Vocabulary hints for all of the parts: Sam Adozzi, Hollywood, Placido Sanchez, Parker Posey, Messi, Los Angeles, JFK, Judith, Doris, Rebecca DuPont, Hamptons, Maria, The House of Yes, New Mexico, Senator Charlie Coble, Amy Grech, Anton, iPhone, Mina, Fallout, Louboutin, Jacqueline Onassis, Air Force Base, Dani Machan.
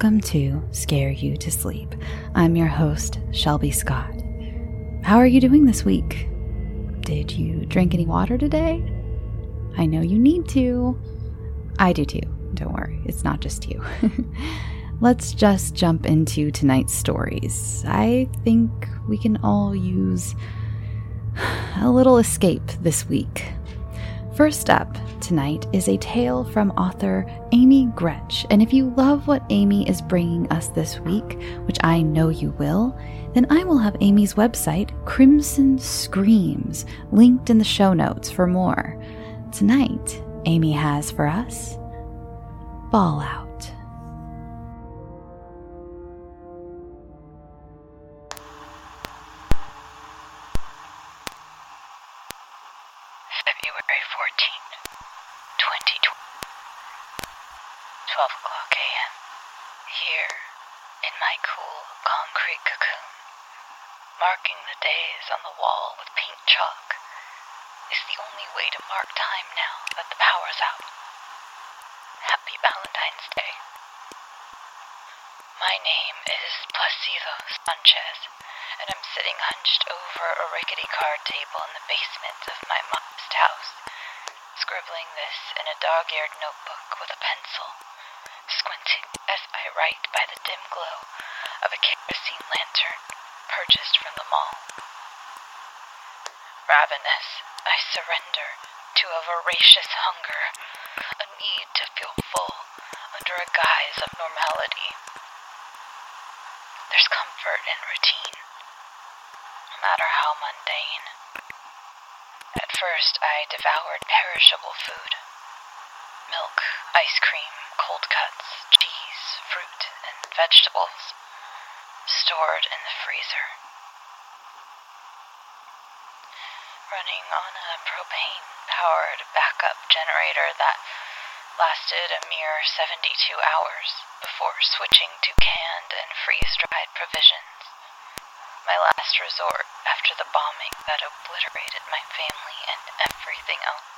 Welcome to Scare You to Sleep. I'm your host, Shelby Scott. How are you doing this week? Did you drink any water today? I know you need to. I do too. Don't worry, it's not just you. Let's just jump into tonight's stories. I think we can all use a little escape this week. First up tonight is a tale from author Amy Grech, and if you love what Amy is bringing us this week, which I know you will, then I will have Amy's website, Crimson Screams, linked in the show notes for more. Tonight, Amy has for us Fallout. Marking the days on the wall with pink chalk is the only way to mark time now that the power's out. Happy Valentine's Day. My name is Placido Sanchez, and I'm sitting hunched over a rickety card table in the basement of my modest house, scribbling this in a dog-eared notebook with a pencil, squinting as I write by the dim glow of a kerosene lantern purchased from the mall. Ravenous, I surrender to a voracious hunger, a need to feel full under a guise of normality. There's comfort in routine, no matter how mundane. At first, I devoured perishable food. Milk, ice cream, cold cuts, cheese, fruit, and vegetables stored in the freezer. Running on a propane-powered backup generator that lasted a mere 72 hours before switching to canned and freeze-dried provisions. My last resort after the bombing that obliterated my family and everything else.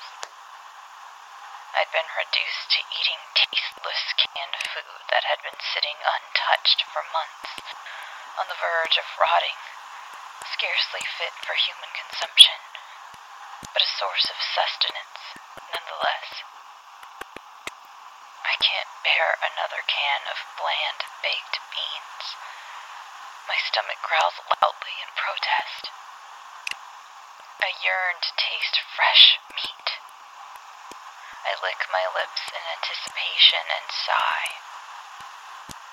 I'd been reduced to eating tasteless canned food that had been sitting untouched for months, on the verge of rotting, scarcely fit for human consumption, but a source of sustenance, nonetheless. I can't bear another can of bland, baked beans. My stomach growls loudly in protest. I yearn to taste fresh meat. I lick my lips in anticipation and sigh.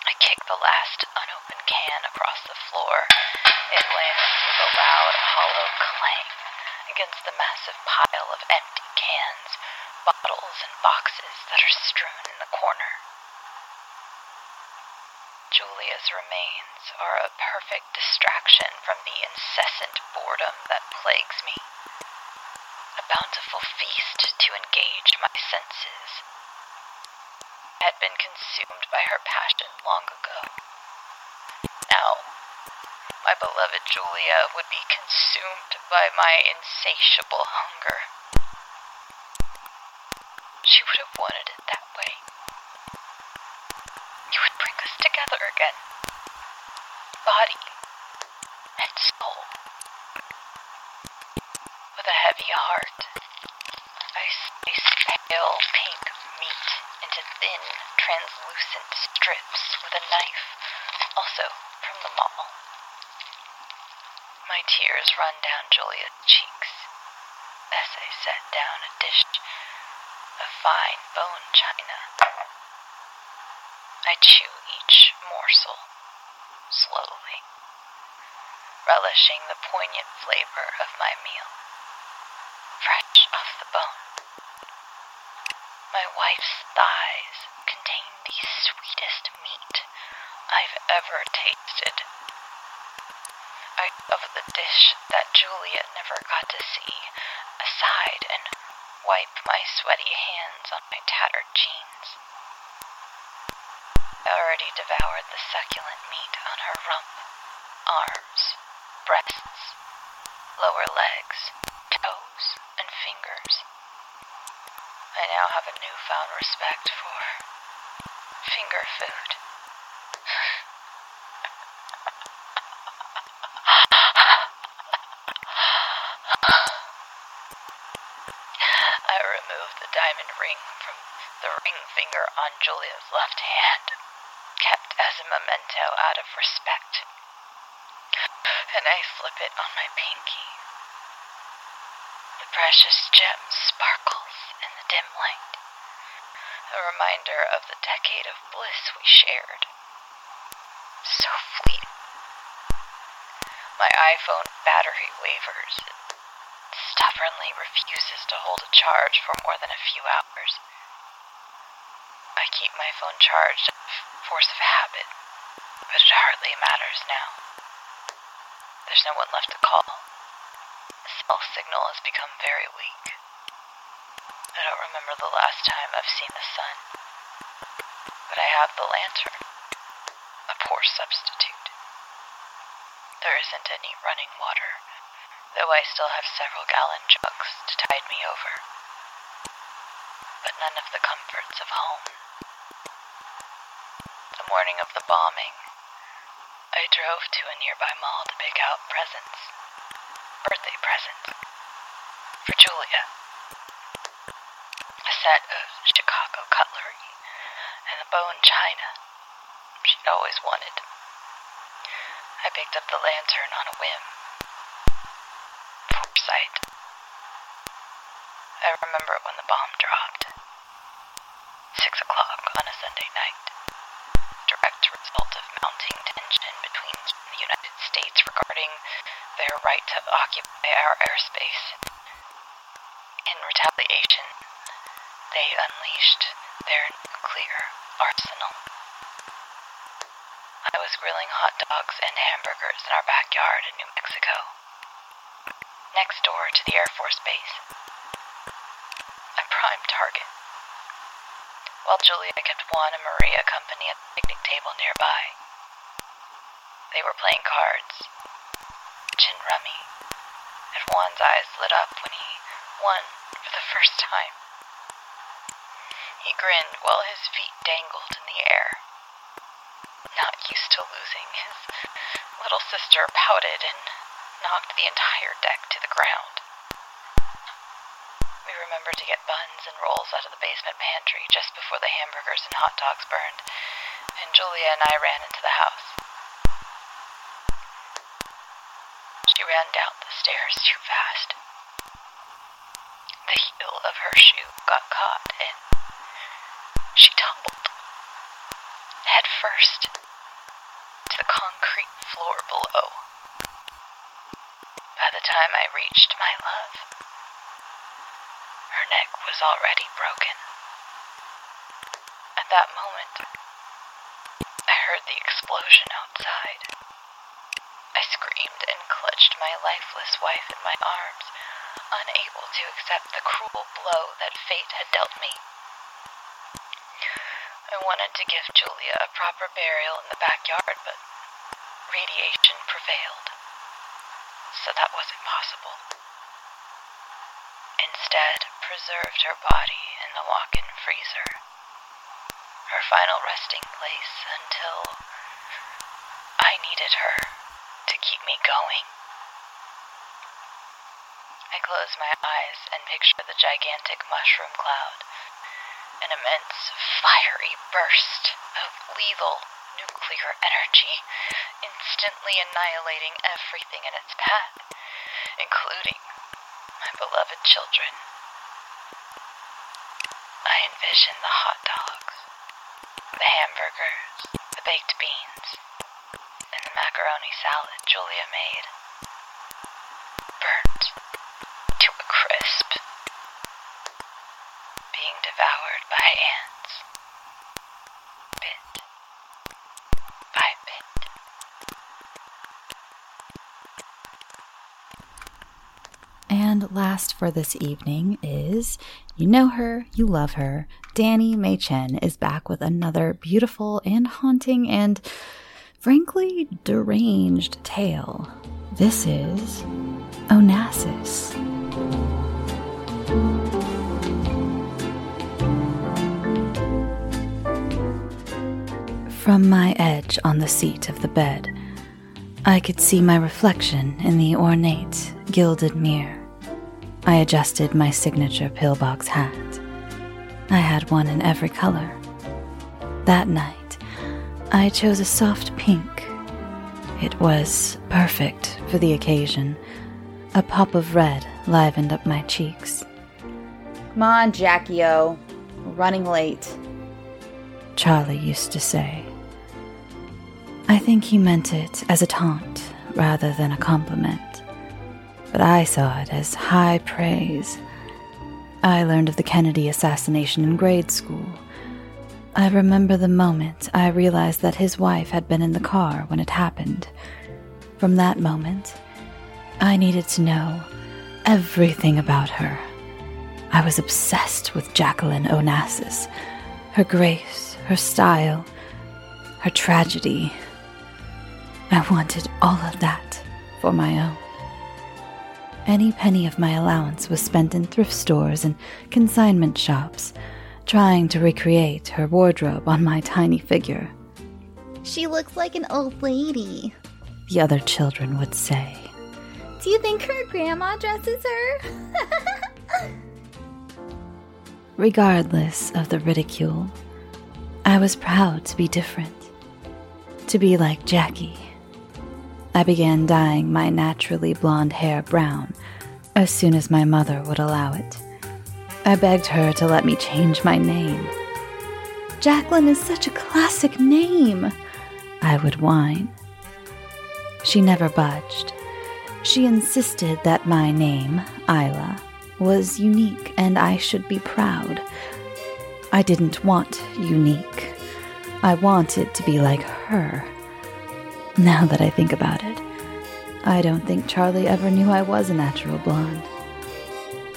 I kick the last unopened can across the floor. It lands with a loud, hollow clang against the massive pile of empty cans, bottles, and boxes that are strewn in the corner. Julia's remains are a perfect distraction from the incessant boredom that plagues me. A bountiful feast to engage my senses. I had been consumed by her passion long ago. Now, my beloved Julia would be consumed by my insatiable hunger. She would have wanted it that way. You would bring us together again. Body and soul. With a heavy heart, I sliced pale pink meat into thin, translucent strips with a knife, also from the mall. My tears run down Julia's cheeks as I set down a dish of fine bone china. I chew each morsel slowly, relishing the poignant flavor of my meal, fresh off the bone. My wife's thighs contain the sweetest meat I've ever tasted. I love the dish that Julia never got to see aside and wipe my sweaty hands on my tattered jeans. I already devoured the succulent meat on her rump, arms, breasts, lower legs, toes, and fingers. I now have a newfound respect for finger food, finger on Julia's left hand, kept as a memento out of respect. And I slip it on my pinky. The precious gem sparkles in the dim light, a reminder of the decade of bliss we shared. So fleet. My iPhone battery wavers. It stubbornly refuses to hold a charge for more than a few hours. I keep my phone charged out of force of habit, but it hardly matters now. There's no one left to call. The cell signal has become very weak. I don't remember the last time I've seen the sun, but I have the lantern, a poor substitute. There isn't any running water, though I still have several gallon jugs to tide me over, but none of the comforts of home. The morning of the bombing, I drove to a nearby mall to pick out presents. Birthday presents. For Julia. A set of Chicago cutlery and a bone china she'd always wanted. I picked up the lantern on a whim. Foresight. I remember when the bomb dropped. 6:00 on a Sunday night. Direct result of mounting tension between the United States regarding their right to occupy our airspace. In retaliation, they unleashed their nuclear arsenal. I was grilling hot dogs and hamburgers in our backyard in New Mexico, next door to the Air Force Base. A prime target. While Julia kept Juan and Maria company at the picnic table nearby. They were playing cards, gin rummy, and Juan's eyes lit up when he won for the first time. He grinned while his feet dangled in the air. Not used to losing, his little sister pouted and knocked the entire deck to the ground. We remembered to get buns and rolls out of the basement pantry just before the hamburgers and hot dogs burned, and Julia and I ran into the house. She ran down the stairs too fast. The heel of her shoe got caught, and she tumbled, head first, to the concrete floor below. By the time I reached my love, her neck was already broken. At that moment, I heard the explosion outside. I screamed and clutched my lifeless wife in my arms, unable to accept the cruel blow that fate had dealt me. I wanted to give Julia a proper burial in the backyard, but radiation prevailed, so that wasn't possible. Instead, preserved her body in the walk-in freezer, her final resting place until I needed her to keep me going. I closed my eyes and pictured the gigantic mushroom cloud, an immense fiery burst of lethal nuclear energy, instantly annihilating everything in its path, including my beloved children. I envisioned the hot dogs, the hamburgers, the baked beans, and the macaroni salad Julia made, burnt to a crisp, being devoured by ants, bit by bit. And last for this evening is, you know her, you love her, Dani Machan is back with another beautiful and haunting and, frankly, deranged tale. This is Onassis. From my edge on the seat of the bed, I could see my reflection in the ornate, gilded mirror. I adjusted my signature pillbox hat. I had one in every color, That night, I chose a soft pink. It was perfect for the occasion. A pop of red livened up my cheeks. Come on, Jackie-o. We're running late, Charlie used to say. I think he meant it as a taunt rather than a compliment, but I saw it as high praise. I learned of the Kennedy assassination in grade school. I remember the moment I realized that his wife had been in the car when it happened. From that moment, I needed to know everything about her. I was obsessed with Jacqueline Onassis, her grace, her style, her tragedy. I wanted all of that for my own. Any penny of my allowance was spent in thrift stores and consignment shops, trying to recreate her wardrobe on my tiny figure. She looks like an old lady, the other children would say. Do you think her grandma dresses her? Regardless of the ridicule, I was proud to be different, to be like Jackie. I began dyeing my naturally blonde hair brown as soon as my mother would allow it. I begged her to let me change my name. Jacqueline is such a classic name, I would whine. She never budged. She insisted that my name, Isla, was unique and I should be proud. I didn't want unique. I wanted to be like her. Now that I think about it, I don't think Charlie ever knew I was a natural blonde.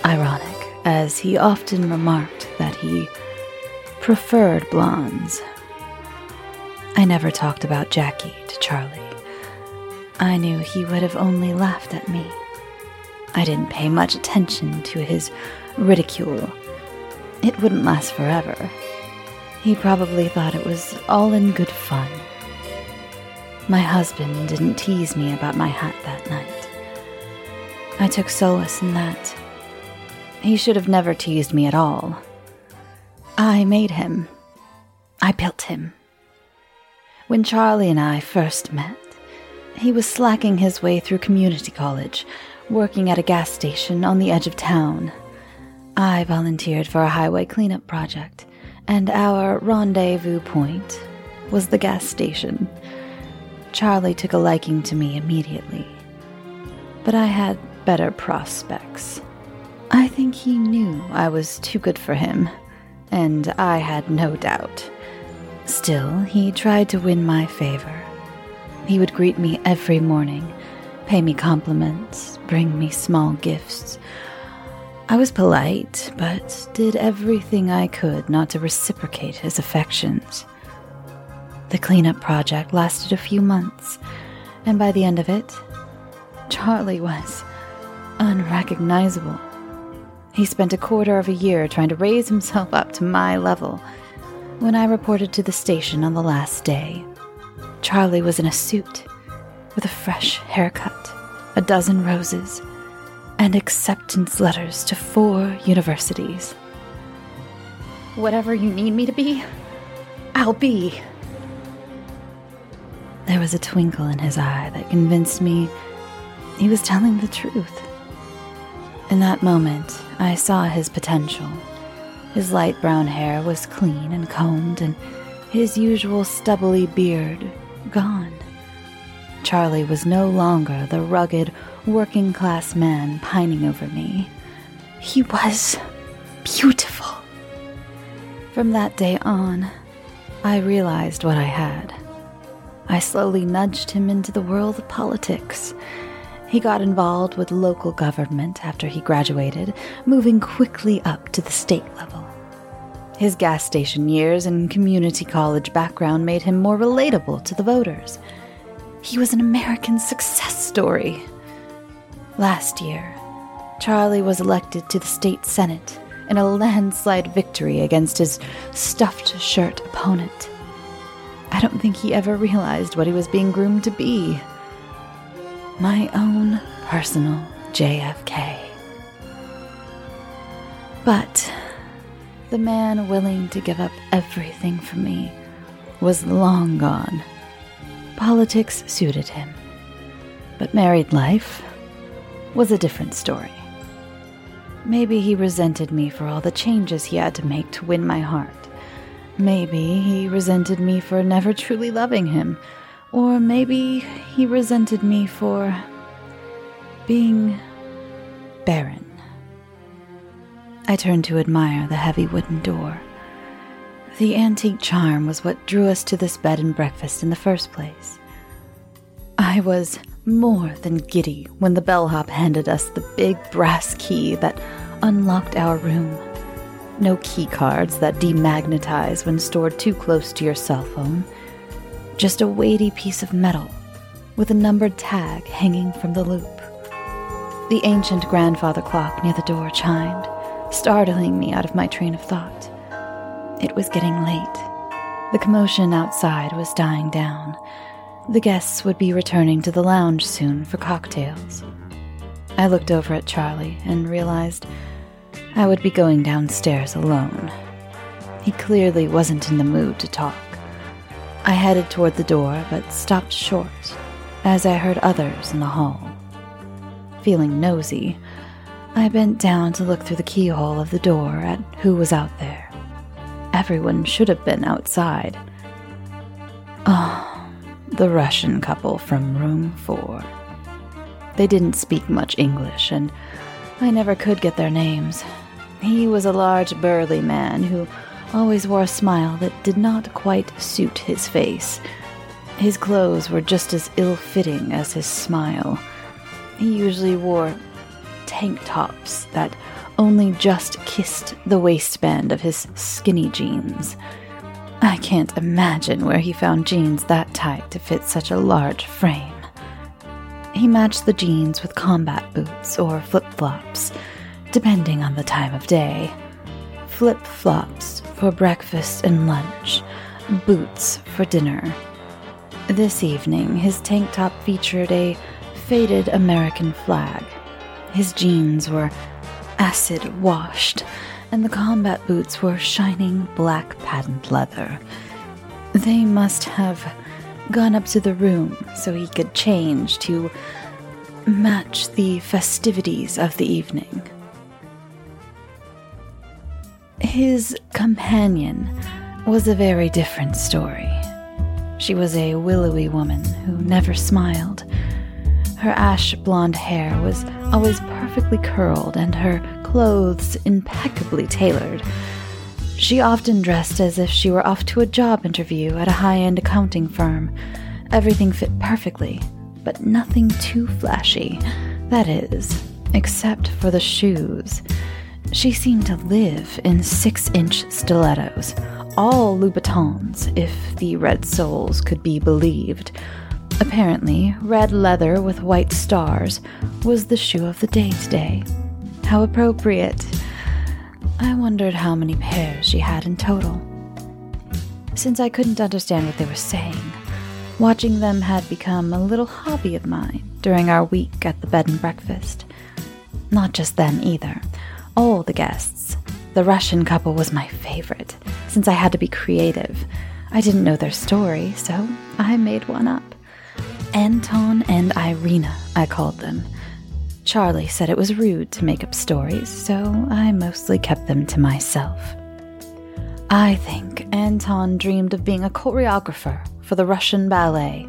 Ironic, as he often remarked that he preferred blondes. I never talked about Jackie to Charlie. I knew he would have only laughed at me. I didn't pay much attention to his ridicule. It wouldn't last forever. He probably thought it was all in good fun. My husband didn't tease me about my hat that night. I took solace in that. He should have never teased me at all. I made him. I built him. When Charlie and I first met, he was slacking his way through community college, working at a gas station on the edge of town. I volunteered for a highway cleanup project, and our rendezvous point was the gas station. Charlie took a liking to me immediately, but I had better prospects. I think he knew I was too good for him, and I had no doubt. Still, he tried to win my favor. He would greet me every morning, pay me compliments, bring me small gifts. I was polite, but did everything I could not to reciprocate his affections. The cleanup project lasted a few months, and by the end of it, Charlie was unrecognizable. He spent a quarter of a year trying to raise himself up to my level. When I reported to the station on the last day, Charlie was in a suit, with a fresh haircut, 12 roses, and acceptance letters to 4 universities. Whatever you need me to be, I'll be. There was a twinkle in his eye that convinced me he was telling the truth. In that moment, I saw his potential. His light brown hair was clean and combed, and his usual stubbly beard gone. Charlie was no longer the rugged, working-class man pining over me. He was beautiful. From that day on, I realized what I had. I slowly nudged him into the world of politics. He got involved with local government after he graduated, moving quickly up to the state level. His gas station years and community college background made him more relatable to the voters. He was an American success story. Last year, Charlie was elected to the state senate in a landslide victory against his stuffed shirt opponent. I don't think he ever realized what he was being groomed to be. My own personal JFK. But the man willing to give up everything for me was long gone. Politics suited him. But married life was a different story. Maybe he resented me for all the changes he had to make to win my heart. Maybe he resented me for never truly loving him. Or maybe he resented me for being barren. I turned to admire the heavy wooden door. The antique charm was what drew us to this bed and breakfast in the first place. I was more than giddy when the bellhop handed us the big brass key that unlocked our room. No key cards that demagnetize when stored too close to your cell phone. Just a weighty piece of metal with a numbered tag hanging from the loop. The ancient grandfather clock near the door chimed, startling me out of my train of thought. It was getting late. The commotion outside was dying down. The guests would be returning to the lounge soon for cocktails. I looked over at Charlie and realized I would be going downstairs alone. He clearly wasn't in the mood to talk. I headed toward the door, but stopped short as I heard others in the hall. Feeling nosy, I bent down to look through the keyhole of the door at who was out there. Everyone should have been outside. Oh, the Russian couple from room 4. They didn't speak much English, and I never could get their names. He was a large, burly man who always wore a smile that did not quite suit his face. His clothes were just as ill-fitting as his smile. He usually wore tank tops that only just kissed the waistband of his skinny jeans. I can't imagine where he found jeans that tight to fit such a large frame. He matched the jeans with combat boots or flip-flops, depending on the time of day. Flip-flops for breakfast and lunch, boots for dinner. This evening, his tank top featured a faded American flag. His jeans were acid-washed, and the combat boots were shining black patent leather. They must have gone up to the room so he could change to match the festivities of the evening. His companion was a very different story. She was a willowy woman who never smiled. Her ash blonde hair was always perfectly curled and her clothes impeccably tailored. She often dressed as if she were off to a job interview at a high-end accounting firm. Everything fit perfectly, but nothing too flashy. That is, except for the shoes. She seemed to live in 6-inch stilettos, all Louboutins, if the red soles could be believed. Apparently, red leather with white stars was the shoe of the day today. How appropriate. I wondered how many pairs she had in total. Since I couldn't understand what they were saying, watching them had become a little hobby of mine during our week at the bed and breakfast. Not just them either. All the guests. The Russian couple was my favorite, since I had to be creative. I didn't know their story, so I made one up. Anton and Irina, I called them. Charlie said it was rude to make up stories, so I mostly kept them to myself. I think Anton dreamed of being a choreographer for the Russian ballet.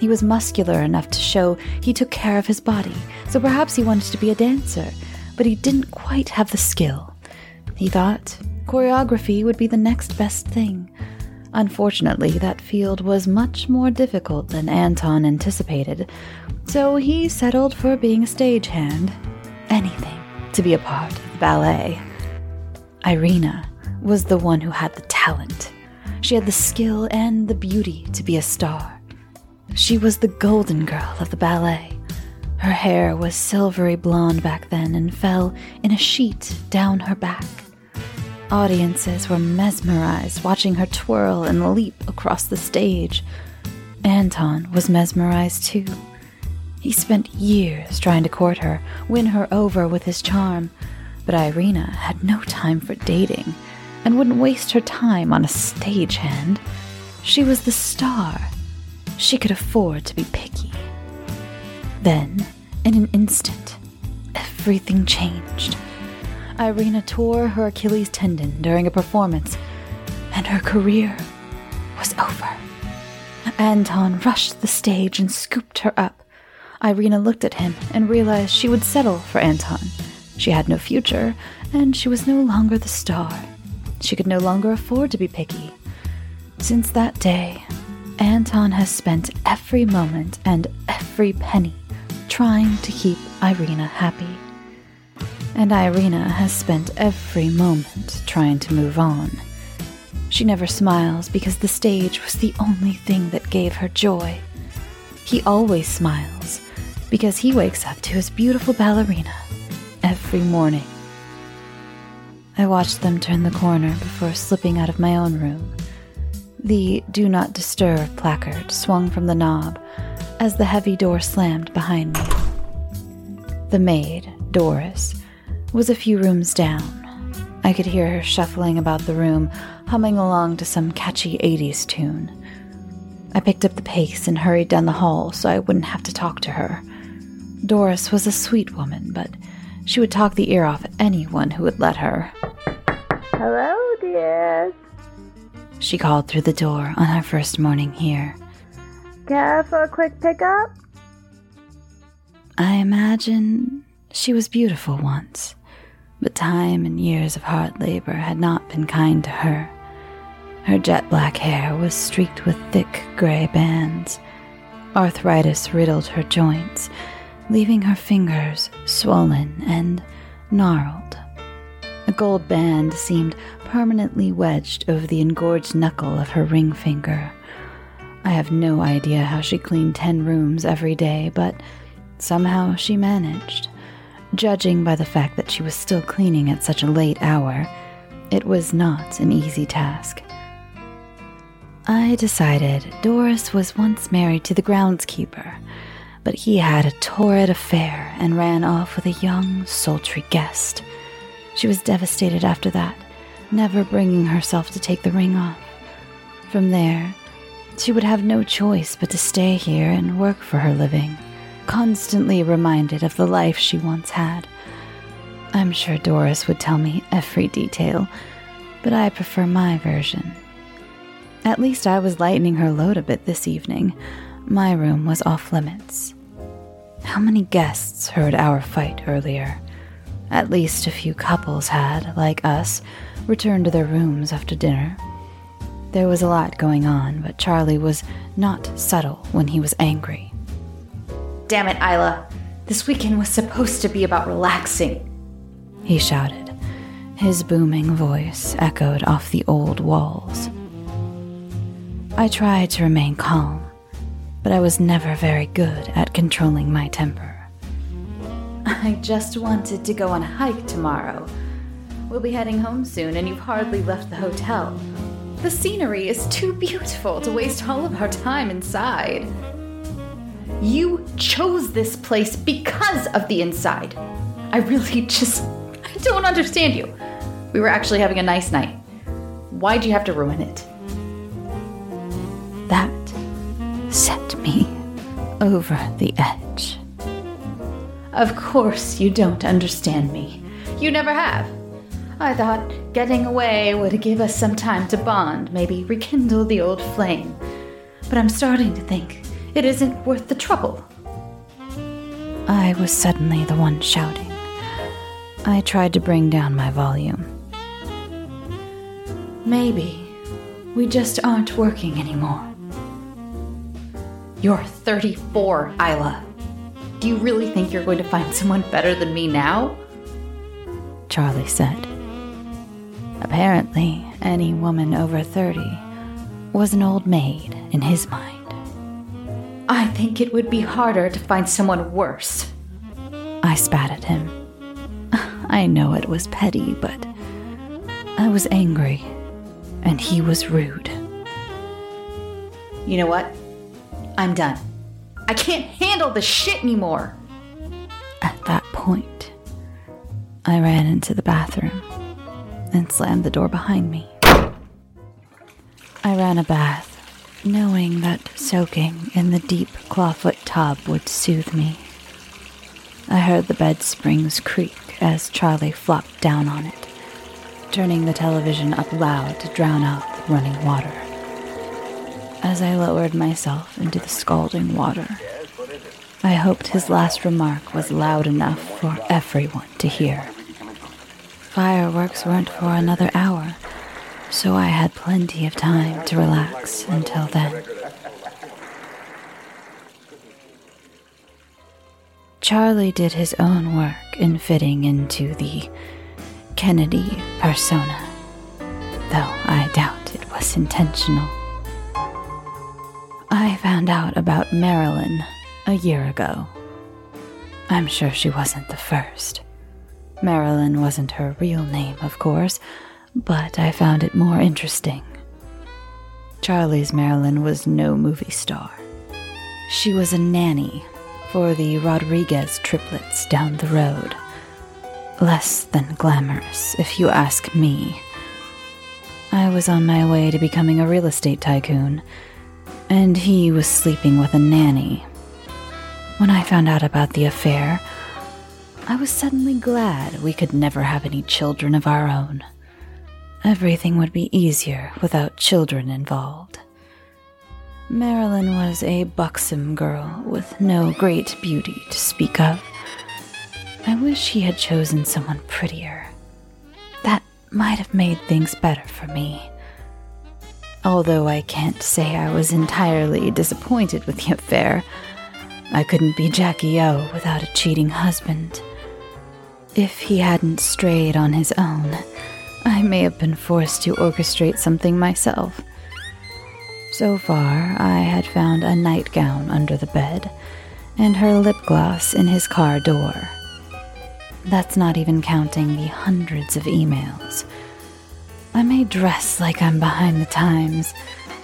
He was muscular enough to show he took care of his body, so perhaps he wanted to be a dancer. But he didn't quite have the skill. He thought choreography would be the next best thing. Unfortunately, that field was much more difficult than Anton anticipated, so he settled for being a stagehand. Anything to be a part of ballet. Irina was the one who had the talent. She had the skill and the beauty to be a star. She was the golden girl of the ballet. Her hair was silvery blonde back then and fell in a sheet down her back. Audiences were mesmerized watching her twirl and leap across the stage. Anton was mesmerized too. He spent years trying to court her, win her over with his charm, but Irina had no time for dating and wouldn't waste her time on a stagehand. She was the star. She could afford to be picky. Then, in an instant, everything changed. Irina tore her Achilles tendon during a performance, and her career was over. Anton rushed the stage and scooped her up. Irina looked at him and realized she would settle for Anton. She had no future, and she was no longer the star. She could no longer afford to be picky. Since that day, Anton has spent every moment and every penny trying to keep Irina happy. And Irina has spent every moment trying to move on. She never smiles because the stage was the only thing that gave her joy. He always smiles because he wakes up to his beautiful ballerina every morning. I watched them turn the corner before slipping out of my own room. The Do Not Disturb placard swung from the knob as the heavy door slammed behind me. The maid, Doris, was a few rooms down. I could hear her shuffling about the room, humming along to some catchy 80s tune. I picked up the pace and hurried down the hall so I wouldn't have to talk to her. Doris was a sweet woman, but she would talk the ear off anyone who would let her. "Hello, dear," she called through the door on her first morning here. "Care for a quick pickup?" I imagine she was beautiful once, but time and years of hard labor had not been kind to her. Her jet black hair was streaked with thick gray bands. Arthritis riddled her joints, leaving her fingers swollen and gnarled. A gold band seemed permanently wedged over the engorged knuckle of her ring finger. I have no idea how she cleaned 10 rooms every day, but somehow she managed. Judging by the fact that she was still cleaning at such a late hour, it was not an easy task. I decided Doris was once married to the groundskeeper, but he had a torrid affair and ran off with a young, sultry guest. She was devastated after that, never bringing herself to take the ring off. From there, she would have no choice but to stay here and work for her living, constantly reminded of the life she once had. I'm sure Doris would tell me every detail, but I prefer my version. At least I was lightening her load a bit this evening. My room was off limits. How many guests heard our fight earlier? At least a few couples had, like us, returned to their rooms after dinner. There was a lot going on, but Charlie was not subtle when he was angry. "Damn it, Isla. This weekend was supposed to be about relaxing," he shouted. His booming voice echoed off the old walls. I tried to remain calm, but I was never very good at controlling my temper. "I just wanted to go on a hike tomorrow. We'll be heading home soon, and you've hardly left the hotel. The scenery is too beautiful to waste all of our time inside." "You chose this place because of the inside. I don't understand you. We were actually having a nice night. Why'd you have to ruin it?" That set me over the edge. "Of course you don't understand me. You never have. I thought getting away would give us some time to bond, maybe rekindle the old flame. But I'm starting to think it isn't worth the trouble." I was suddenly the one shouting. I tried to bring down my volume. "Maybe we just aren't working anymore." "You're 34, Isla. Do you really think you're going to find someone better than me now?" Charlie said. Apparently, any woman over 30 was an old maid in his mind. "I think it would be harder to find someone worse," I spat at him. I know it was petty, but I was angry, and he was rude. "You know what? I'm done. I can't handle this shit anymore." At that point, I ran into the bathroom and slammed the door behind me. I ran a bath knowing that soaking in the deep clawfoot tub would soothe me. I heard the bed springs creak as Charlie flopped down on it, turning the television up loud to drown out the running water. As I lowered myself into the scalding water, I hoped his last remark was loud enough for everyone to hear. Fireworks weren't for another hour, so I had plenty of time to relax until then. Charlie did his own work in fitting into the Kennedy persona, though I doubt it was intentional. I found out about Marilyn a year ago. I'm sure she wasn't the first. Marilyn wasn't her real name, of course, but I found it more interesting. Charlie's Marilyn was no movie star. She was a nanny for the Rodriguez triplets down the road. Less than glamorous, if you ask me. I was on my way to becoming a real estate tycoon, and he was sleeping with a nanny. When I found out about the affair, I was suddenly glad we could never have any children of our own. Everything would be easier without children involved. Marilyn was a buxom girl with no great beauty to speak of. I wish he had chosen someone prettier. That might have made things better for me. Although I can't say I was entirely disappointed with the affair, I couldn't be Jackie O without a cheating husband. If he hadn't strayed on his own, I may have been forced to orchestrate something myself. So far, I had found a nightgown under the bed and her lip gloss in his car door. That's not even counting the hundreds of emails. I may dress like I'm behind the times,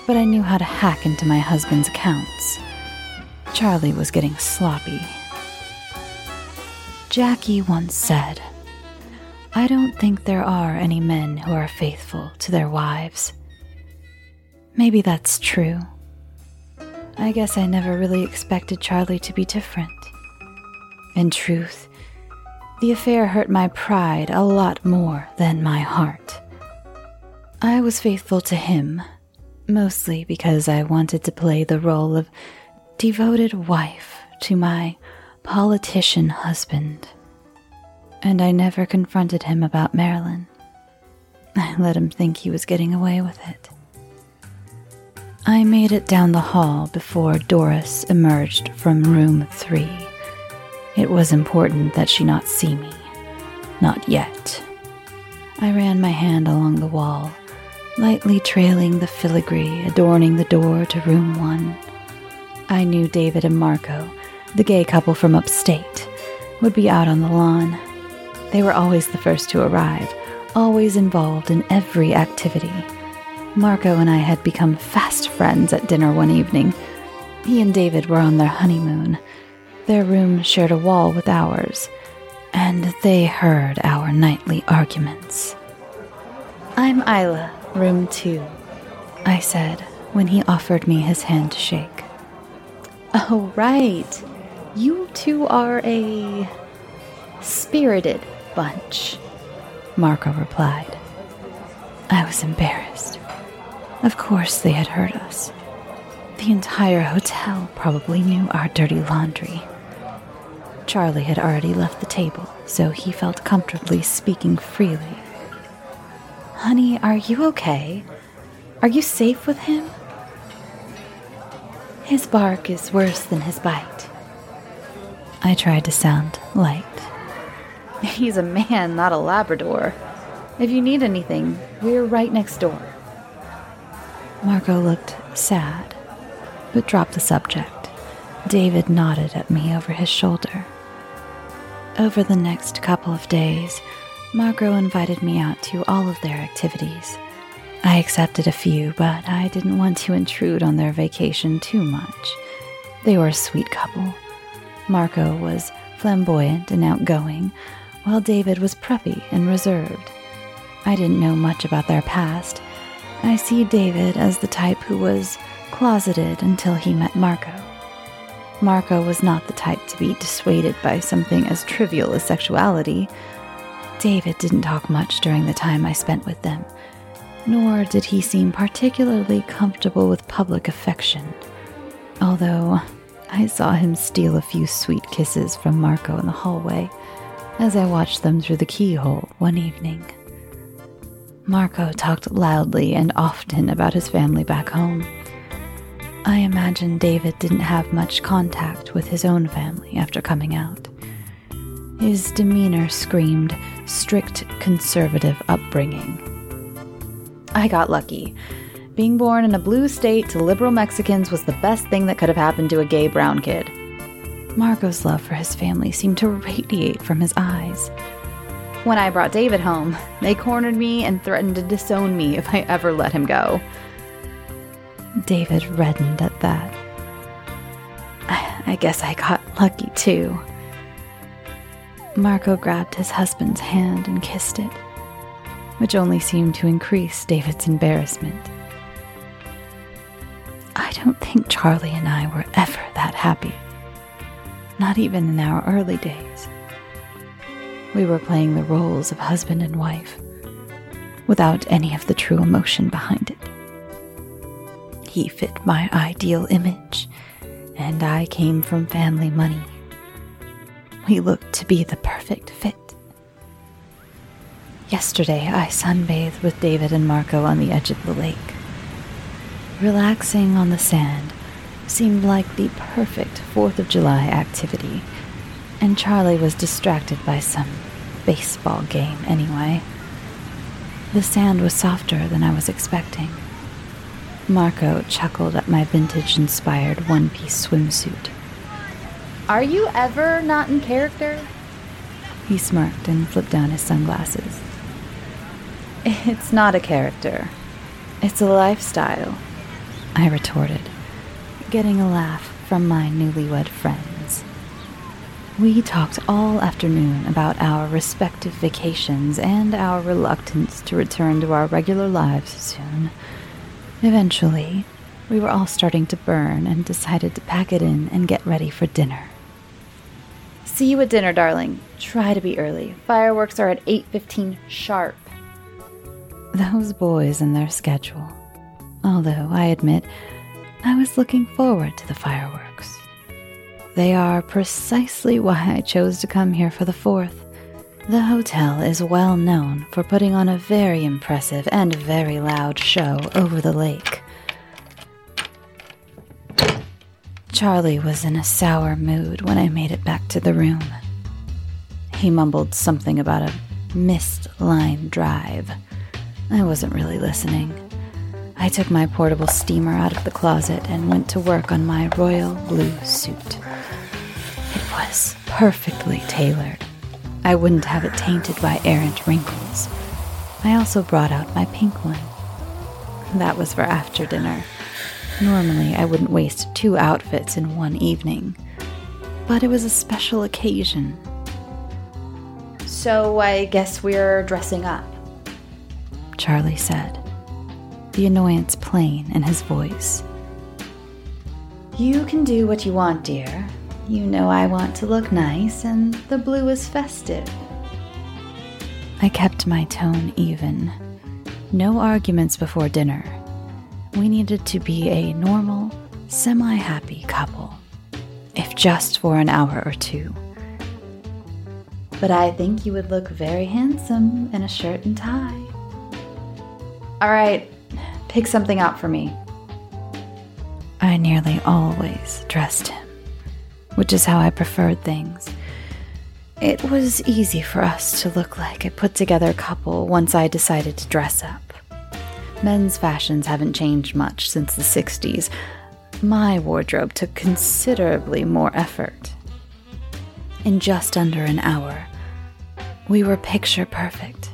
but I knew how to hack into my husband's accounts. Charlie was getting sloppy. Jackie once said, "I don't think there are any men who are faithful to their wives." Maybe that's true. I guess I never really expected Charlie to be different. In truth, the affair hurt my pride a lot more than my heart. I was faithful to him, mostly because I wanted to play the role of devoted wife to my politician husband. And I never confronted him about Marilyn. I let him think he was getting away with it. I made it down the hall before Doris emerged from room 3. It was important that she not see me. Not yet. I ran my hand along the wall, lightly trailing the filigree adorning the door to room 1. I knew David and Marco, the gay couple from upstate, would be out on the lawn. They were always the first to arrive, always involved in every activity. Marco and I had become fast friends at dinner one evening. He and David were on their honeymoon. Their room shared a wall with ours, and they heard our nightly arguments. "I'm Isla, room 2, I said when he offered me his hand to shake. "Oh, right. You two are a spirited bunch," Marco replied. I was embarrassed. Of course they had heard us. The entire hotel probably knew our dirty laundry. Charlie had already left the table, so he felt comfortably speaking freely. "Honey, are you okay? Are you safe with him?" "His bark is worse than his bite." I tried to sound light. "He's a man, not a Labrador. If you need anything, we're right next door." Marco looked sad, but dropped the subject. David nodded at me over his shoulder. Over the next couple of days, Marco invited me out to all of their activities. I accepted a few, but I didn't want to intrude on their vacation too much. They were a sweet couple. Marco was flamboyant and outgoing, while David was preppy and reserved. I didn't know much about their past. I see David as the type who was closeted until he met Marco. Marco was not the type to be dissuaded by something as trivial as sexuality. David didn't talk much during the time I spent with them, nor did he seem particularly comfortable with public affection, although I saw him steal a few sweet kisses from Marco in the hallway as I watched them through the keyhole one evening. Marco talked loudly and often about his family back home. I imagine David didn't have much contact with his own family after coming out. His demeanor screamed strict conservative upbringing. I got lucky. Being born in a blue state to liberal Mexicans was the best thing that could have happened to a gay brown kid. Marco's love for his family seemed to radiate from his eyes. When I brought David home, they cornered me and threatened to disown me if I ever let him go. David reddened at that. I guess I got lucky too. Marco grabbed his husband's hand and kissed it, which only seemed to increase David's embarrassment. I don't think Charlie and I were ever that happy. Not even in our early days. We were playing the roles of husband and wife, without any of the true emotion behind it. He fit my ideal image, and I came from family money. We looked to be the perfect fit. Yesterday, I sunbathed with David and Marco on the edge of the lake. Relaxing on the sand seemed like the perfect 4th of July activity, and Charlie was distracted by some baseball game anyway. The sand was softer than I was expecting. Marco chuckled at my vintage-inspired one-piece swimsuit. Are you ever not in character? He smirked and flipped down his sunglasses. It's not a character. It's a lifestyle, I retorted, getting a laugh from my newlywed friends. We talked all afternoon about our respective vacations and our reluctance to return to our regular lives soon. Eventually, we were all starting to burn and decided to pack it in and get ready for dinner. See you at dinner, darling. Try to be early. Fireworks are at 8:15 sharp. Those boys and their schedule. Although, I admit, I was looking forward to the fireworks. They are precisely why I chose to come here for the 4th. The hotel is well known for putting on a very impressive and very loud show over the lake. Charlie was in a sour mood when I made it back to the room. He mumbled something about a missed line drive. I wasn't really listening. I took my portable steamer out of the closet and went to work on my royal blue suit. It was perfectly tailored. I wouldn't have it tainted by errant wrinkles. I also brought out my pink one. That was for after dinner. Normally, I wouldn't waste 2 outfits in one evening, but it was a special occasion. So I guess we're dressing up, Charlie said, the annoyance plain in his voice. You can do what you want, dear. You know I want to look nice, and the blue is festive. I kept my tone even. No arguments before dinner. We needed to be a normal, semi-happy couple, if just for an hour or 2. But I think you would look very handsome in a shirt and tie. All right, pick something out for me. I nearly always dressed him, which is how I preferred things. It was easy for us to look like a put-together couple once I decided to dress up. Men's fashions haven't changed much since the 60s. My wardrobe took considerably more effort. In just under an hour, we were picture perfect.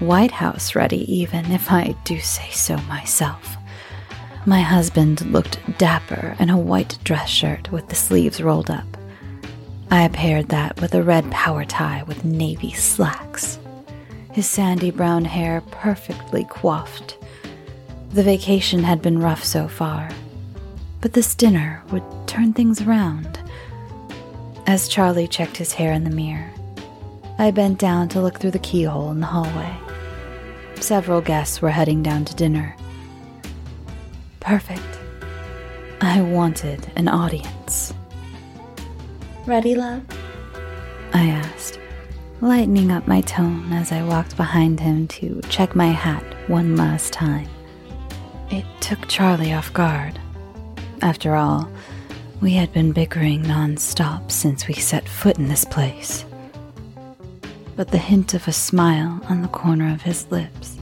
White House ready, even, if I do say so myself. My husband looked dapper in a white dress shirt with the sleeves rolled up. I paired that with a red power tie with navy slacks. His sandy brown hair perfectly coiffed. The vacation had been rough so far, but this dinner would turn things around. As Charlie checked his hair in the mirror, I bent down to look through the keyhole in the hallway. Several guests were heading down to dinner. Perfect. I wanted an audience. "Ready, love?" I asked, lightening up my tone as I walked behind him to check my hat one last time. It took Charlie off guard. After all, we had been bickering non-stop since we set foot in this place. But the hint of a smile on the corner of his lips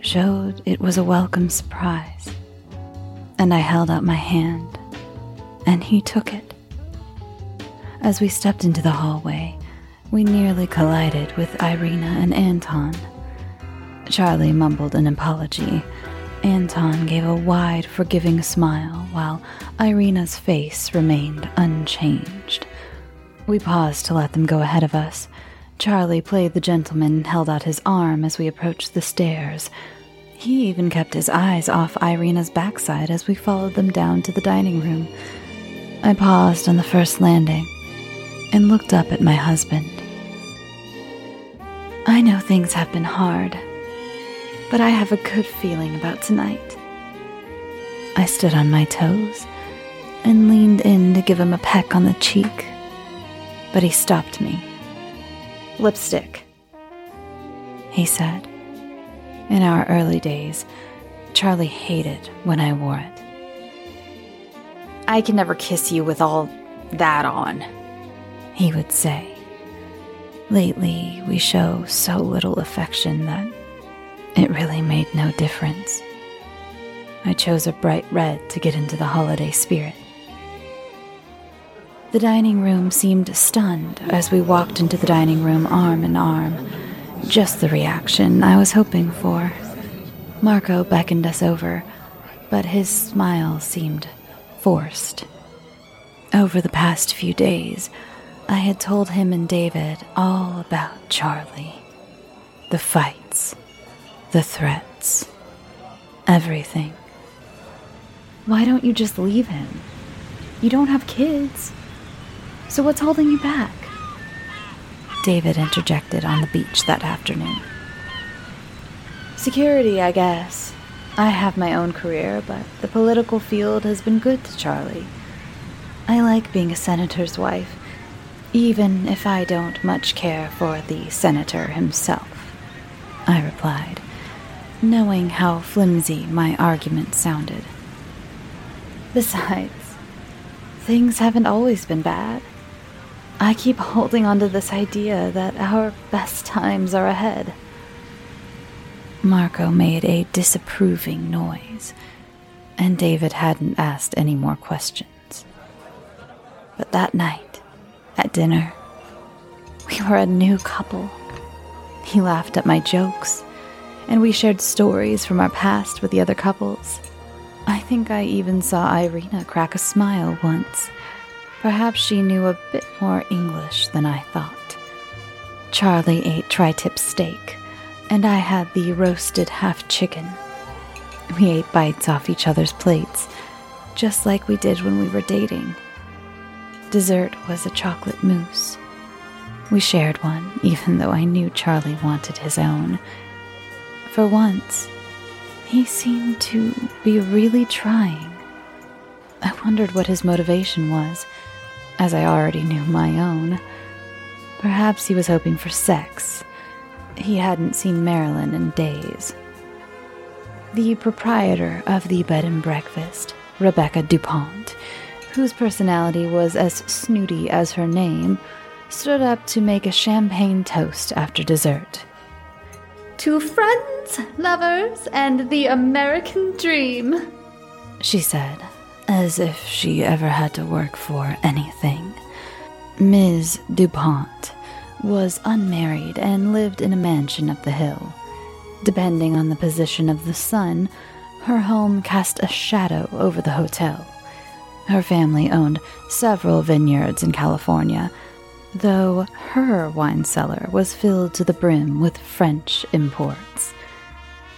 showed it was a welcome surprise. And I held out my hand, and he took it. As we stepped into the hallway, we nearly collided with Irina and Anton. Charlie mumbled an apology. Anton gave a wide, forgiving smile, while Irina's face remained unchanged. We paused to let them go ahead of us. Charlie played the gentleman and held out his arm as we approached the stairs. He even kept his eyes off Irina's backside as we followed them down to the dining room. I paused on the first landing and looked up at my husband. I know things have been hard, but I have a good feeling about tonight. I stood on my toes and leaned in to give him a peck on the cheek, but he stopped me. "Lipstick," he said. In our early days, Charlie hated when I wore it. "I can never kiss you with all that on," he would say. Lately, we show so little affection that it really made no difference. I chose a bright red to get into the holiday spirit. The dining room seemed stunned as we walked into the dining room arm in arm. Just the reaction I was hoping for. Marco beckoned us over, but his smile seemed forced. Over the past few days, I had told him and David all about Charlie. The fights, the threats, everything. "Why don't you just leave him? You don't have kids. So what's holding you back?" David interjected on the beach that afternoon. "Security, I guess. I have my own career, but the political field has been good to Charlie. I like being a senator's wife, even if I don't much care for the senator himself," I replied, knowing how flimsy my argument sounded. "Besides, things haven't always been bad. I keep holding on to this idea that our best times are ahead." Marco made a disapproving noise, and David hadn't asked any more questions. But that night, at dinner, we were a new couple. He laughed at my jokes, and we shared stories from our past with the other couples. I think I even saw Irina crack a smile once. Perhaps she knew a bit more English than I thought. Charlie ate tri-tip steak, and I had the roasted half chicken. We ate bites off each other's plates, just like we did when we were dating. Dessert was a chocolate mousse. We shared one, even though I knew Charlie wanted his own. For once, he seemed to be really trying. I wondered what his motivation was, as I already knew my own. Perhaps he was hoping for sex. He hadn't seen Marilyn in days. The proprietor of the bed and breakfast, Rebecca DuPont, whose personality was as snooty as her name, stood up to make a champagne toast after dessert. "To friends, lovers, and the American dream," she said, as if she ever had to work for anything. Ms. DuPont was unmarried and lived in a mansion up the hill. Depending on the position of the sun, her home cast a shadow over the hotel. Her family owned several vineyards in California, though her wine cellar was filled to the brim with French imports.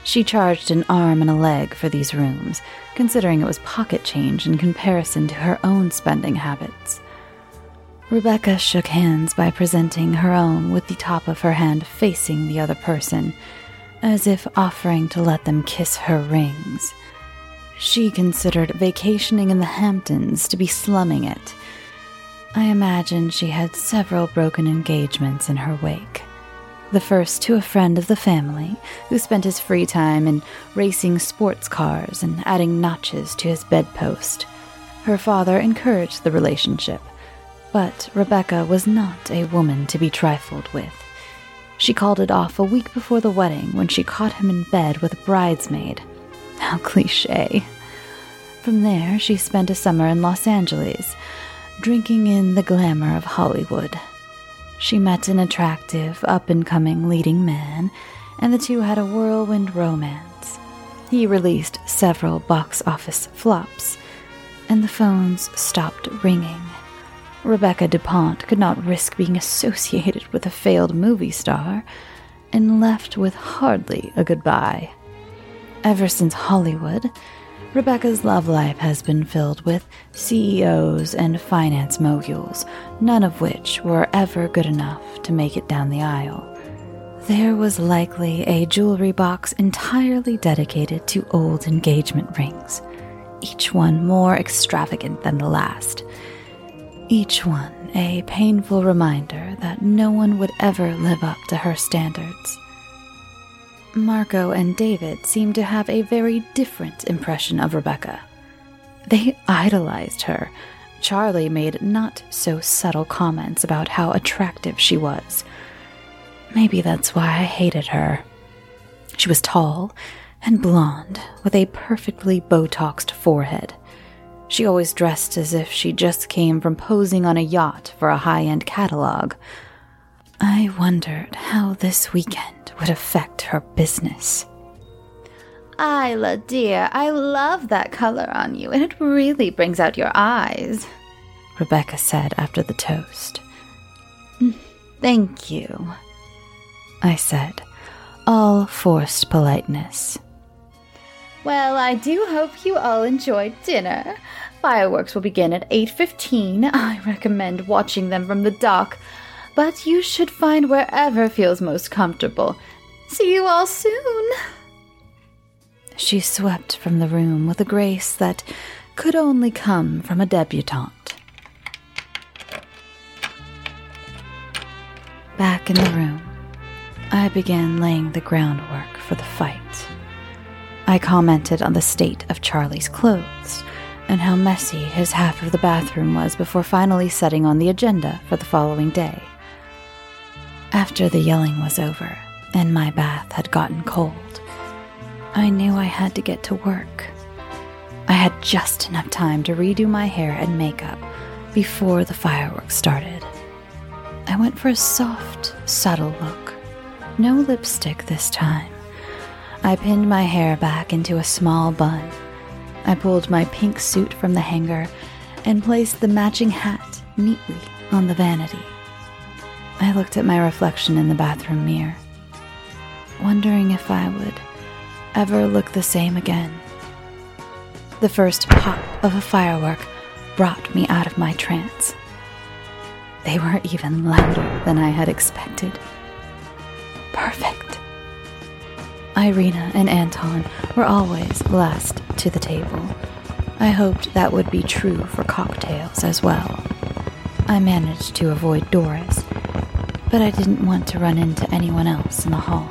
She charged an arm and a leg for these rooms, considering it was pocket change in comparison to her own spending habits. Rebecca shook hands by presenting her own with the top of her hand facing the other person, as if offering to let them kiss her rings. She considered vacationing in the Hamptons to be slumming it. I imagine she had several broken engagements in her wake. The first to a friend of the family, who spent his free time in racing sports cars and adding notches to his bedpost. Her father encouraged the relationship, but Rebecca was not a woman to be trifled with. She called it off a week before the wedding when she caught him in bed with a bridesmaid. How cliché. From there, she spent a summer in Los Angeles, drinking in the glamour of Hollywood. She met an attractive, up-and-coming leading man, and the two had a whirlwind romance. He released several box office flops, and the phones stopped ringing. Rebecca DuPont could not risk being associated with a failed movie star, and left with hardly a goodbye. Ever since Hollywood, Rebecca's love life has been filled with CEOs and finance moguls, none of which were ever good enough to make it down the aisle. There was likely a jewelry box entirely dedicated to old engagement rings, each one more extravagant than the last. Each one a painful reminder that no one would ever live up to her standards. Marco and David seemed to have a very different impression of Rebecca. They idolized her. Charlie made not-so-subtle comments about how attractive she was. Maybe that's why I hated her. She was tall and blonde, with a perfectly Botoxed forehead. She always dressed as if she just came from posing on a yacht for a high-end catalog. I wondered how this weekend would affect her business. Isla, dear, I love that color on you, and it really brings out your eyes, Rebecca said after the toast. Thank you, I said, all forced politeness. Well, I do hope you all enjoyed dinner. Fireworks will begin at 8:15. I recommend watching them from the dock, but you should find wherever feels most comfortable. See you all soon. She swept from the room with a grace that could only come from a debutante. Back in the room, I began laying the groundwork for the fight. I commented on the state of Charlie's clothes and how messy his half of the bathroom was before finally setting on the agenda for the following day. After the yelling was over and my bath had gotten cold, I knew I had to get to work. I had just enough time to redo my hair and makeup before the fireworks started. I went for a soft, subtle look. No lipstick this time. I pinned my hair back into a small bun. I pulled my pink suit from the hanger and placed the matching hat neatly on the vanity. I looked at my reflection in the bathroom mirror, wondering if I would ever look the same again. The first pop of a firework brought me out of my trance. They were even louder than I had expected. Perfect. Irina and Anton were always last to the table. I hoped that would be true for cocktails as well. I managed to avoid Doris, but I didn't want to run into anyone else in the hall.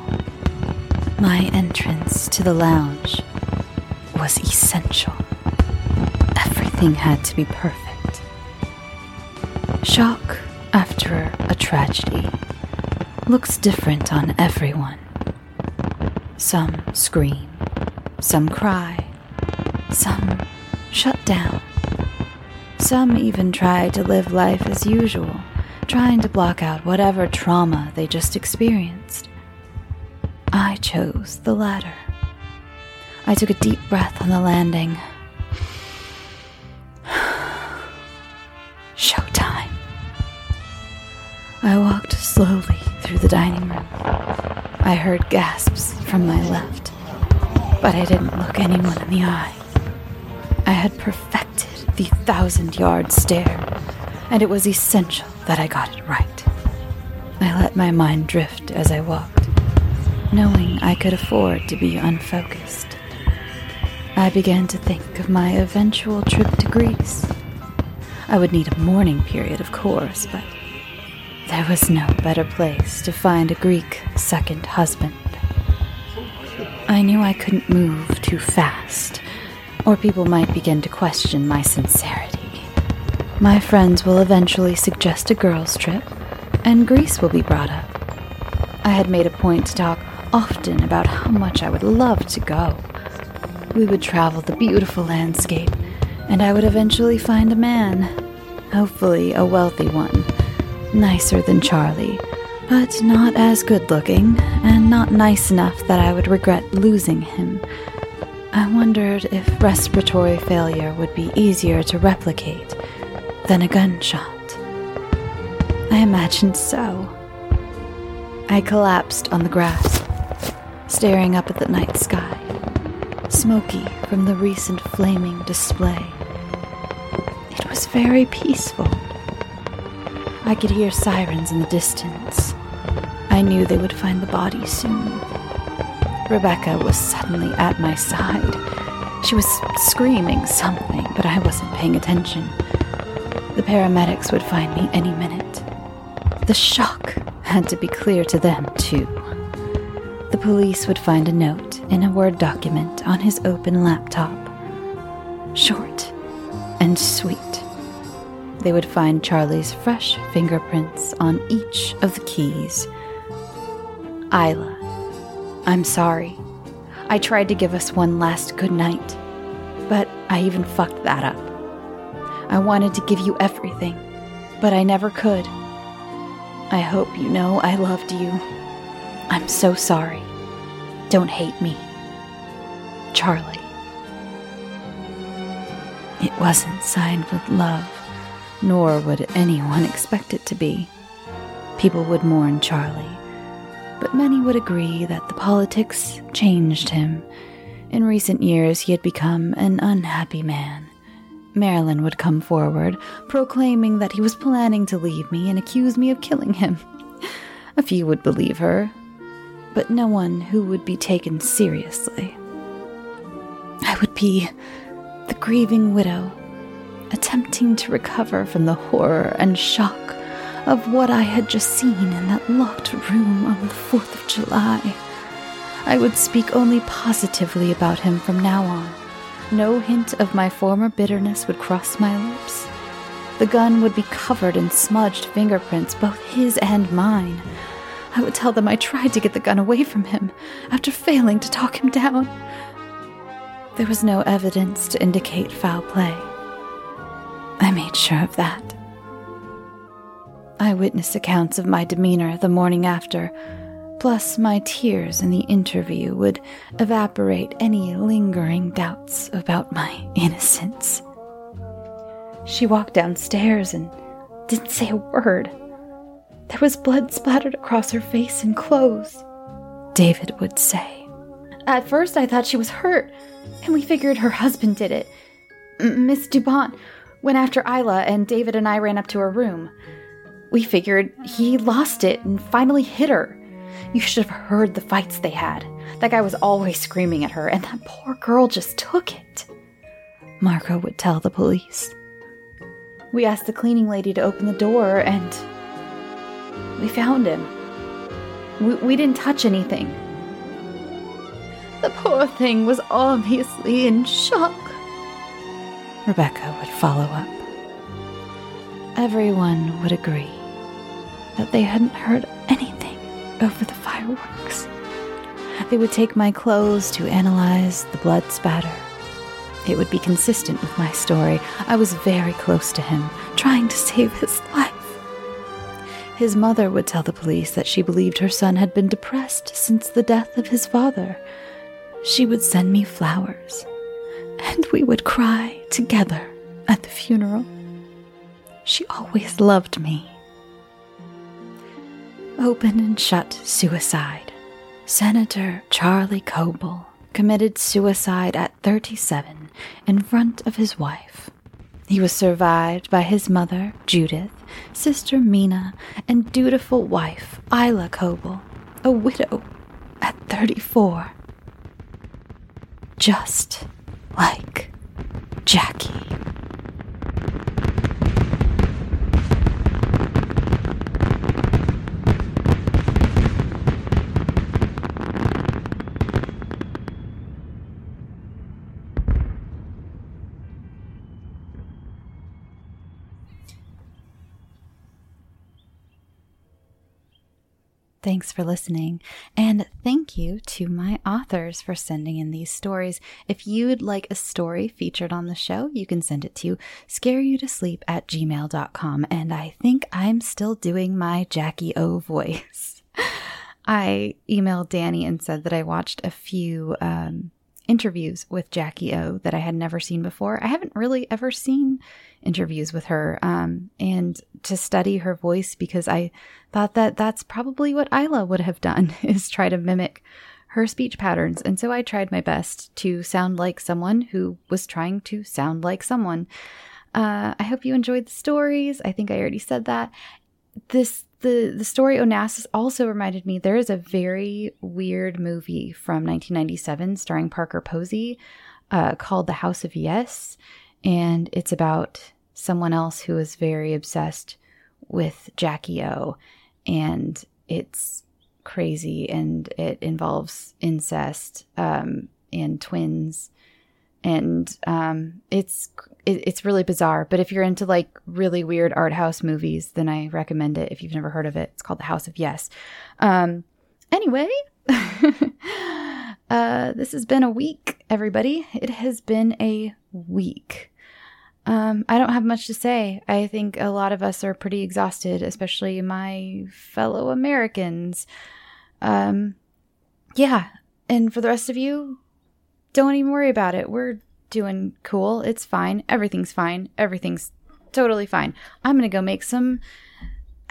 My entrance to the lounge was essential. Everything had to be perfect. Shock after a tragedy looks different on everyone. Some scream, some cry, some shut down. Some even try to live life as usual, trying to block out whatever trauma they just experienced. I chose the latter. I took a deep breath on the landing. Showtime. I walked slowly through the dining room. I heard gasps from my left But I didn't look anyone in the eye. I had perfected the 1,000-yard stare, and it was essential that I got it right. I let my mind drift as I walked, knowing I could afford to be unfocused. I began to think of my eventual trip to Greece. I would need a mourning period, of course, but there was no better place to find a Greek second husband. I knew I couldn't move too fast, or people might begin to question my sincerity. My friends will eventually suggest a girls' trip, and Greece will be brought up. I had made a point to talk often about how much I would love to go. We would travel the beautiful landscape, and I would eventually find a man. Hopefully a wealthy one. Nicer than Charlie, but not as good-looking, and not nice enough that I would regret losing him. I wondered if respiratory failure would be easier to replicate than a gunshot. I imagined so. I collapsed on the grass, staring up at the night sky, smoky from the recent flaming display. It was very peaceful. I could hear sirens in the distance. I knew they would find the body soon. Rebecca was suddenly at my side. She was screaming something, but I wasn't paying attention. The paramedics would find me any minute. The shock had to be clear to them, too. The police would find a note in a Word document on his open laptop. Short and sweet. They would find Charlie's fresh fingerprints on each of the keys. Isla, I'm sorry. I tried to give us one last good night, but I even fucked that up. I wanted to give you everything, but I never could. I hope you know I loved you. I'm so sorry. Don't hate me. Charlie. It wasn't signed with love, nor would anyone expect it to be. People would mourn Charlie, but many would agree that the politics changed him. In recent years, he had become an unhappy man. Marilyn would come forward, proclaiming that he was planning to leave me and accuse me of killing him. A few would believe her, but no one who would be taken seriously. I would be the grieving widow, attempting to recover from the horror and shock of what I had just seen in that locked room on the 4th of July. I would speak only positively about him from now on. No hint of my former bitterness would cross my lips. The gun would be covered in smudged fingerprints, both his and mine. I would tell them I tried to get the gun away from him after failing to talk him down. There was no evidence to indicate foul play. I made sure of that. Eyewitness accounts of my demeanor the morning after, plus my tears in the interview, would evaporate any lingering doubts about my innocence. She walked downstairs and didn't say a word. There was blood splattered across her face and clothes, David would say. At first I thought she was hurt, and we figured her husband did it. Miss DuPont went after Isla, and David and I ran up to her room. We figured he lost it and finally hit her. You should have heard the fights they had. That guy was always screaming at her, and that poor girl just took it, Marco would tell the police. We asked the cleaning lady to open the door, and we found him. We didn't touch anything. The poor thing was obviously in shock, Rebecca would follow up. Everyone would agree that they hadn't heard anything over the fireworks. They would take my clothes to analyze the blood spatter. It would be consistent with my story. I was very close to him, trying to save his life. His mother would tell the police that she believed her son had been depressed since the death of his father. She would send me flowers, and we would cry together at the funeral. She always loved me. Open and shut suicide. Senator Charlie Coble committed suicide at 37 in front of his wife. He was survived by his mother, Judith, sister Mina, and dutiful wife, Isla Coble, a widow at 34. Just like Jackie. Thanks for listening, and thank you to my authors for sending in these stories. If you'd like a story featured on the show, you can send it to scareyoutosleep@gmail.com, and I think I'm still doing my Jackie O voice. I emailed Dani and said that I watched a few interviews with Jackie O that I had never seen before. I haven't really ever seen interviews with her, and to study her voice, because I thought that that's probably what Isla would have done, is try to mimic her speech patterns. And so I tried my best to sound like someone who was trying to sound like someone. I hope you enjoyed the stories. I think I already said that. The story Onassis also reminded me, there is a very weird movie from 1997 starring Parker Posey called The House of Yes, and it's about someone else who is very obsessed with Jackie O, and it's crazy, and it involves incest and twins, and it's really bizarre. But if you're into like really weird art house movies, then I recommend it. If you've never heard of it, it's called The House of Yes. Anyway, this has been a week, everybody. It has been a week. I don't have much to say. I think a lot of us are pretty exhausted, especially my fellow Americans. Yeah. And for the rest of you, don't even worry about it. We're doing cool. It's fine. Everything's fine. Everything's totally fine. I'm going to go make some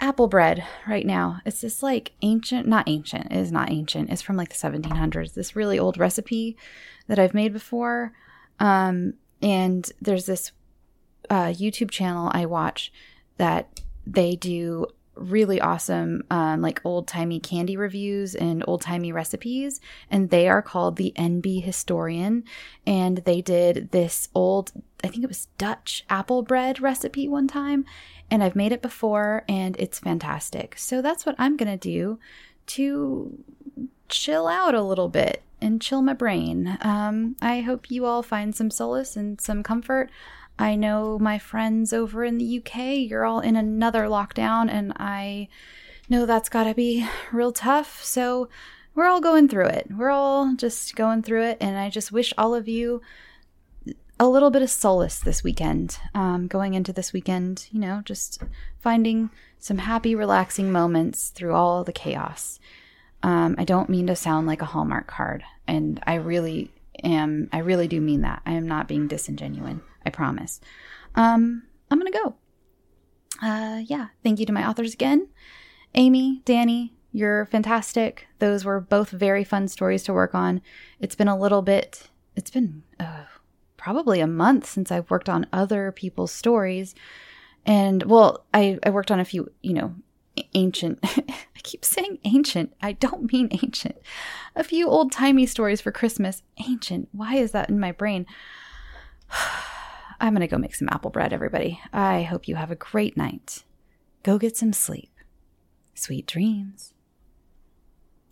apple bread right now. It's this like not ancient. It is not ancient. It's from like the 1700s. This really old recipe that I've made before. And there's this YouTube channel I watch that they do really awesome like old-timey candy reviews and old-timey recipes, and they are called the NB Historian, and they did this old, I think it was Dutch apple bread recipe one time, and I've made it before and it's fantastic. So that's what I'm gonna do to chill out a little bit and chill my brain. I hope you all find some solace and some comfort. I know my friends over in the UK, you're all in another lockdown, and I know that's gotta be real tough. So we're all going through it. We're all just going through it, and I just wish all of you a little bit of solace this weekend. Going into this weekend, you know, just finding some happy, relaxing moments through all the chaos. I don't mean to sound like a Hallmark card, and I really do mean that. I am not being disingenuous. I promise. I'm going to go. Yeah. Thank you to my authors again. Amy, Dani, you're fantastic. Those were both very fun stories to work on. It's been probably a month since I've worked on other people's stories. And well, I worked on a few, you know, ancient, I keep saying ancient. I don't mean ancient. A few old timey stories for Christmas. Ancient. Why is that in my brain? I'm going to go make some apple bread, everybody. I hope you have a great night. Go get some sleep. Sweet dreams.